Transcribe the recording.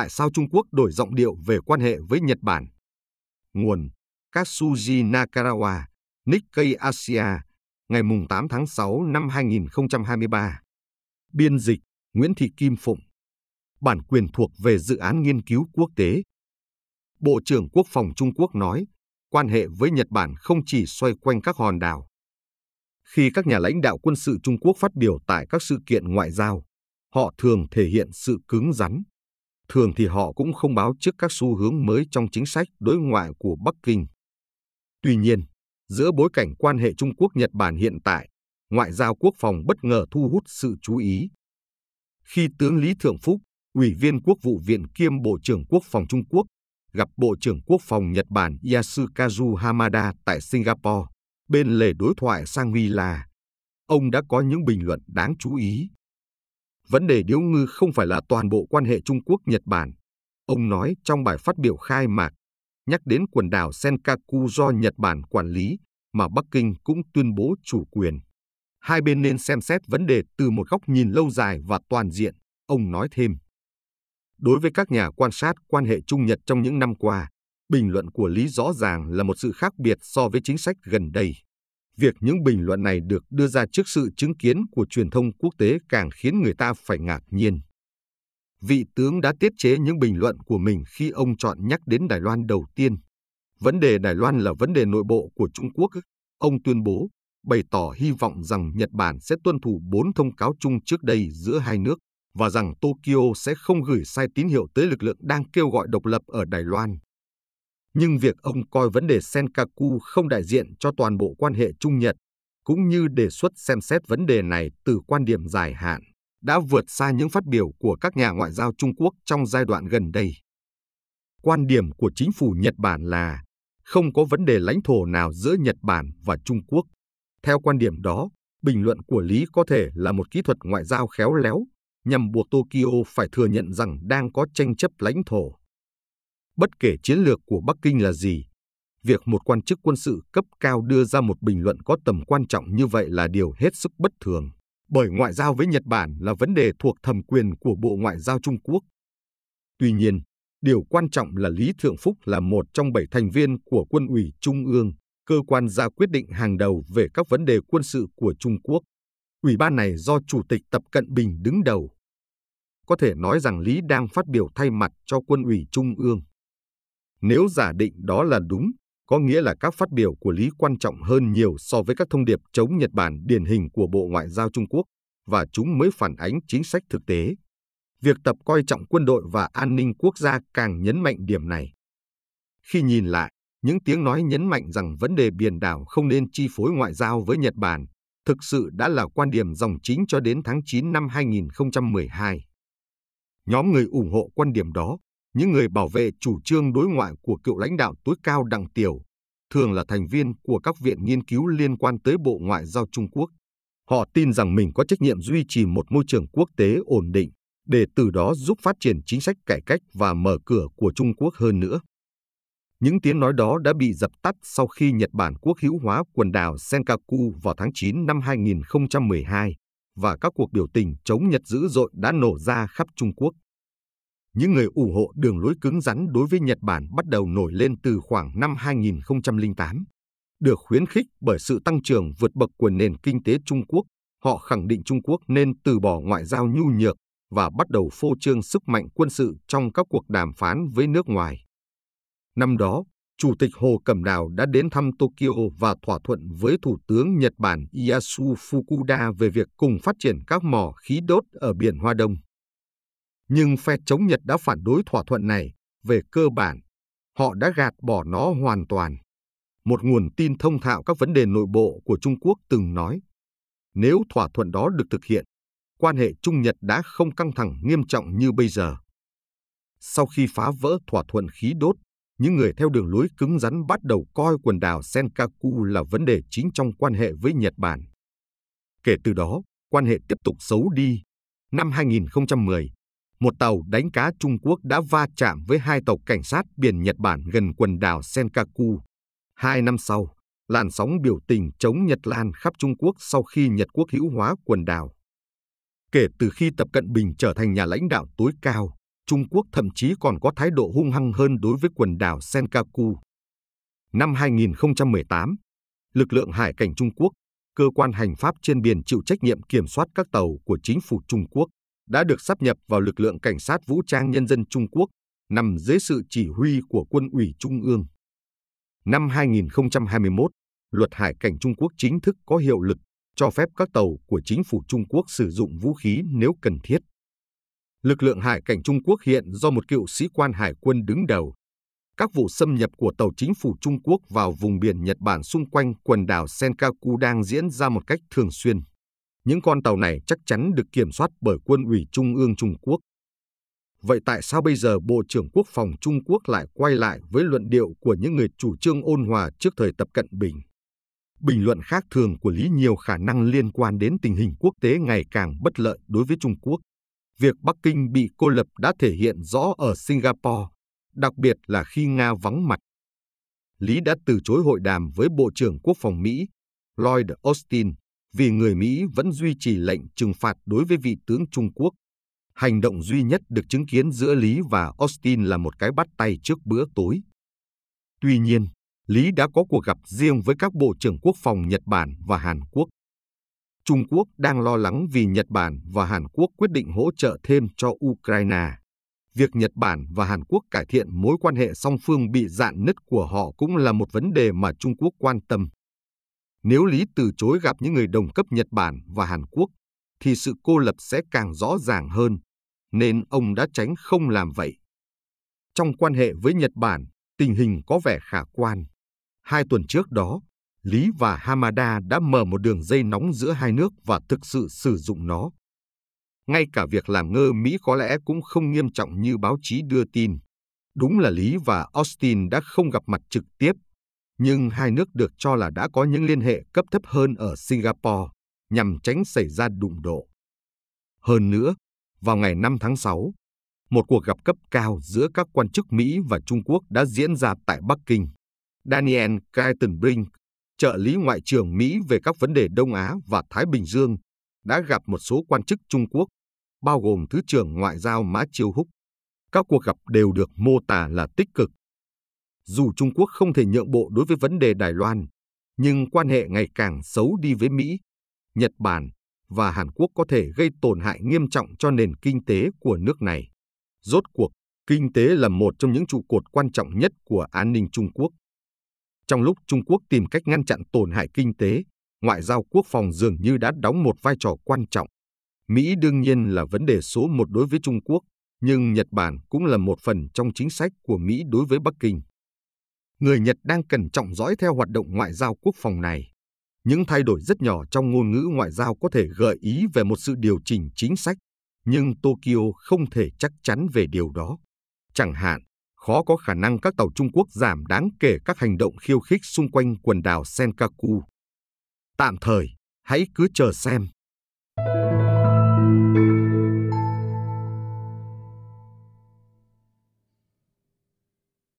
Tại sao Trung Quốc đổi giọng điệu về quan hệ với Nhật Bản? Nguồn: Katsuji Nakarawa, Nikkei Asia, ngày 8 tháng 6 năm 2023. Biên dịch: Nguyễn Thị Kim Phụng. Bản quyền thuộc về dự án nghiên cứu quốc tế. Bộ trưởng Quốc phòng Trung Quốc nói, quan hệ với Nhật Bản không chỉ xoay quanh các hòn đảo. Khi các nhà lãnh đạo quân sự Trung Quốc phát biểu tại các sự kiện ngoại giao, họ thường thể hiện sự cứng rắn. Thường thì họ cũng không báo trước các xu hướng mới trong chính sách đối ngoại của Bắc Kinh. Tuy nhiên, giữa bối cảnh quan hệ Trung Quốc-Nhật Bản hiện tại, ngoại giao quốc phòng bất ngờ thu hút sự chú ý. Khi tướng Lý Thượng Phúc, Ủy viên Quốc vụ Viện kiêm Bộ trưởng Quốc phòng Trung Quốc, gặp Bộ trưởng Quốc phòng Nhật Bản Yasukazu Hamada tại Singapore, bên lề đối thoại Shangri-La, ông đã có những bình luận đáng chú ý. Vấn đề điếu ngư không phải là toàn bộ quan hệ Trung Quốc-Nhật Bản, ông nói trong bài phát biểu khai mạc, nhắc đến quần đảo Senkaku do Nhật Bản quản lý mà Bắc Kinh cũng tuyên bố chủ quyền. Hai bên nên xem xét vấn đề từ một góc nhìn lâu dài và toàn diện, ông nói thêm. Đối với các nhà quan sát quan hệ Trung-Nhật trong những năm qua, bình luận của Lý rõ ràng là một sự khác biệt so với chính sách gần đây. Việc những bình luận này được đưa ra trước sự chứng kiến của truyền thông quốc tế càng khiến người ta phải ngạc nhiên. Vị tướng đã tiết chế những bình luận của mình khi ông chọn nhắc đến Đài Loan đầu tiên. Vấn đề Đài Loan là vấn đề nội bộ của Trung Quốc, ông tuyên bố, bày tỏ hy vọng rằng Nhật Bản sẽ tuân thủ 4 thông cáo chung trước đây giữa hai nước và rằng Tokyo sẽ không gửi sai tín hiệu tới lực lượng đang kêu gọi độc lập ở Đài Loan. Nhưng việc ông coi vấn đề Senkaku không đại diện cho toàn bộ quan hệ Trung-Nhật, cũng như đề xuất xem xét vấn đề này từ quan điểm dài hạn, đã vượt xa những phát biểu của các nhà ngoại giao Trung Quốc trong giai đoạn gần đây. Quan điểm của chính phủ Nhật Bản là không có vấn đề lãnh thổ nào giữa Nhật Bản và Trung Quốc. Theo quan điểm đó, bình luận của Lý có thể là một kỹ thuật ngoại giao khéo léo, nhằm buộc Tokyo phải thừa nhận rằng đang có tranh chấp lãnh thổ. Bất kể chiến lược của Bắc Kinh là gì, việc một quan chức quân sự cấp cao đưa ra một bình luận có tầm quan trọng như vậy là điều hết sức bất thường, bởi ngoại giao với Nhật Bản là vấn đề thuộc thẩm quyền của Bộ Ngoại giao Trung Quốc. Tuy nhiên, điều quan trọng là Lý Thượng Phúc là một trong 7 thành viên của Quân ủy Trung ương, cơ quan ra quyết định hàng đầu về các vấn đề quân sự của Trung Quốc. Ủy ban này do Chủ tịch Tập Cận Bình đứng đầu. Có thể nói rằng Lý đang phát biểu thay mặt cho Quân ủy Trung ương. Nếu giả định đó là đúng, có nghĩa là các phát biểu của Lý quan trọng hơn nhiều so với các thông điệp chống Nhật Bản điển hình của Bộ Ngoại giao Trung Quốc, và chúng mới phản ánh chính sách thực tế. Việc Tập coi trọng quân đội và an ninh quốc gia càng nhấn mạnh điểm này. Khi nhìn lại, những tiếng nói nhấn mạnh rằng vấn đề biển đảo không nên chi phối ngoại giao với Nhật Bản thực sự đã là quan điểm dòng chính cho đến tháng 9 năm 2012. Nhóm người ủng hộ quan điểm đó, những người bảo vệ chủ trương đối ngoại của cựu lãnh đạo tối cao Đặng Tiểu, thường là thành viên của các viện nghiên cứu liên quan tới Bộ Ngoại giao Trung Quốc. Họ tin rằng mình có trách nhiệm duy trì một môi trường quốc tế ổn định, để từ đó giúp phát triển chính sách cải cách và mở cửa của Trung Quốc hơn nữa. Những tiếng nói đó đã bị dập tắt sau khi Nhật Bản quốc hữu hóa quần đảo Senkaku vào tháng 9 năm 2012 và các cuộc biểu tình chống Nhật dữ dội đã nổ ra khắp Trung Quốc. Những người ủng hộ đường lối cứng rắn đối với Nhật Bản bắt đầu nổi lên từ khoảng năm 2008. Được khuyến khích bởi sự tăng trưởng vượt bậc của nền kinh tế Trung Quốc, họ khẳng định Trung Quốc nên từ bỏ ngoại giao nhu nhược và bắt đầu phô trương sức mạnh quân sự trong các cuộc đàm phán với nước ngoài. Năm đó, Chủ tịch Hồ Cẩm Đào đã đến thăm Tokyo và thỏa thuận với Thủ tướng Nhật Bản Yasuo Fukuda về việc cùng phát triển các mỏ khí đốt ở Biển Hoa Đông. Nhưng phe chống Nhật đã phản đối thỏa thuận này, về cơ bản, họ đã gạt bỏ nó hoàn toàn. Một nguồn tin thông thạo các vấn đề nội bộ của Trung Quốc từng nói, nếu thỏa thuận đó được thực hiện, quan hệ Trung-Nhật đã không căng thẳng nghiêm trọng như bây giờ. Sau khi phá vỡ thỏa thuận khí đốt, những người theo đường lối cứng rắn bắt đầu coi quần đảo Senkaku là vấn đề chính trong quan hệ với Nhật Bản. Kể từ đó, quan hệ tiếp tục xấu đi. Năm 2010, một tàu đánh cá Trung Quốc đã va chạm với hai tàu cảnh sát biển Nhật Bản gần quần đảo Senkaku. 2 năm sau, làn sóng biểu tình chống Nhật lan khắp Trung Quốc sau khi Nhật quốc hữu hóa quần đảo. Kể từ khi Tập Cận Bình trở thành nhà lãnh đạo tối cao, Trung Quốc thậm chí còn có thái độ hung hăng hơn đối với quần đảo Senkaku. Năm 2018, lực lượng hải cảnh Trung Quốc, cơ quan hành pháp trên biển chịu trách nhiệm kiểm soát các tàu của chính phủ Trung Quốc, đã được sáp nhập vào lực lượng cảnh sát vũ trang nhân dân Trung Quốc, nằm dưới sự chỉ huy của Quân ủy Trung ương. Năm 2021, Luật Hải cảnh Trung Quốc chính thức có hiệu lực, cho phép các tàu của chính phủ Trung Quốc sử dụng vũ khí nếu cần thiết. Lực lượng hải cảnh Trung Quốc hiện do một cựu sĩ quan hải quân đứng đầu. Các vụ xâm nhập của tàu chính phủ Trung Quốc vào vùng biển Nhật Bản xung quanh quần đảo Senkaku đang diễn ra một cách thường xuyên. Những con tàu này chắc chắn được kiểm soát bởi Quân ủy Trung ương Trung Quốc. Vậy tại sao bây giờ Bộ trưởng Quốc phòng Trung Quốc lại quay lại với luận điệu của những người chủ trương ôn hòa trước thời Tập Cận Bình? Bình luận khác thường của Lý nhiều khả năng liên quan đến tình hình quốc tế ngày càng bất lợi đối với Trung Quốc. Việc Bắc Kinh bị cô lập đã thể hiện rõ ở Singapore, đặc biệt là khi Nga vắng mặt. Lý đã từ chối hội đàm với Bộ trưởng Quốc phòng Mỹ, Lloyd Austin, vì người Mỹ vẫn duy trì lệnh trừng phạt đối với vị tướng Trung Quốc. Hành động duy nhất được chứng kiến giữa Lý và Austin là một cái bắt tay trước bữa tối. Tuy nhiên, Lý đã có cuộc gặp riêng với các bộ trưởng quốc phòng Nhật Bản và Hàn Quốc. Trung Quốc đang lo lắng vì Nhật Bản và Hàn Quốc quyết định hỗ trợ thêm cho Ukraine. Việc Nhật Bản và Hàn Quốc cải thiện mối quan hệ song phương bị rạn nứt của họ cũng là một vấn đề mà Trung Quốc quan tâm. Nếu Lý từ chối gặp những người đồng cấp Nhật Bản và Hàn Quốc, thì sự cô lập sẽ càng rõ ràng hơn, nên ông đã tránh không làm vậy. Trong quan hệ với Nhật Bản, tình hình có vẻ khả quan. 2 tuần trước đó, Lý và Hamada đã mở một đường dây nóng giữa hai nước và thực sự sử dụng nó. Ngay cả việc làm ngơ Mỹ có lẽ cũng không nghiêm trọng như báo chí đưa tin. Đúng là Lý và Austin đã không gặp mặt trực tiếp, nhưng hai nước được cho là đã có những liên hệ cấp thấp hơn ở Singapore, nhằm tránh xảy ra đụng độ. Hơn nữa, vào ngày 5 tháng 6, một cuộc gặp cấp cao giữa các quan chức Mỹ và Trung Quốc đã diễn ra tại Bắc Kinh. Daniel Kritenbrink, trợ lý Ngoại trưởng Mỹ về các vấn đề Đông Á và Thái Bình Dương, đã gặp một số quan chức Trung Quốc, bao gồm Thứ trưởng Ngoại giao Mã Chiêu Húc. Các cuộc gặp đều được mô tả là tích cực. Dù Trung Quốc không thể nhượng bộ đối với vấn đề Đài Loan, nhưng quan hệ ngày càng xấu đi với Mỹ, Nhật Bản và Hàn Quốc có thể gây tổn hại nghiêm trọng cho nền kinh tế của nước này. Rốt cuộc, kinh tế là một trong những trụ cột quan trọng nhất của an ninh Trung Quốc. Trong lúc Trung Quốc tìm cách ngăn chặn tổn hại kinh tế, ngoại giao quốc phòng dường như đã đóng một vai trò quan trọng. Mỹ đương nhiên là vấn đề số một đối với Trung Quốc, nhưng Nhật Bản cũng là một phần trong chính sách của Mỹ đối với Bắc Kinh. Người Nhật đang cẩn trọng dõi theo hoạt động ngoại giao quốc phòng này. Những thay đổi rất nhỏ trong ngôn ngữ ngoại giao có thể gợi ý về một sự điều chỉnh chính sách, nhưng Tokyo không thể chắc chắn về điều đó. Chẳng hạn, khó có khả năng các tàu Trung Quốc giảm đáng kể các hành động khiêu khích xung quanh quần đảo Senkaku. Tạm thời, hãy cứ chờ xem.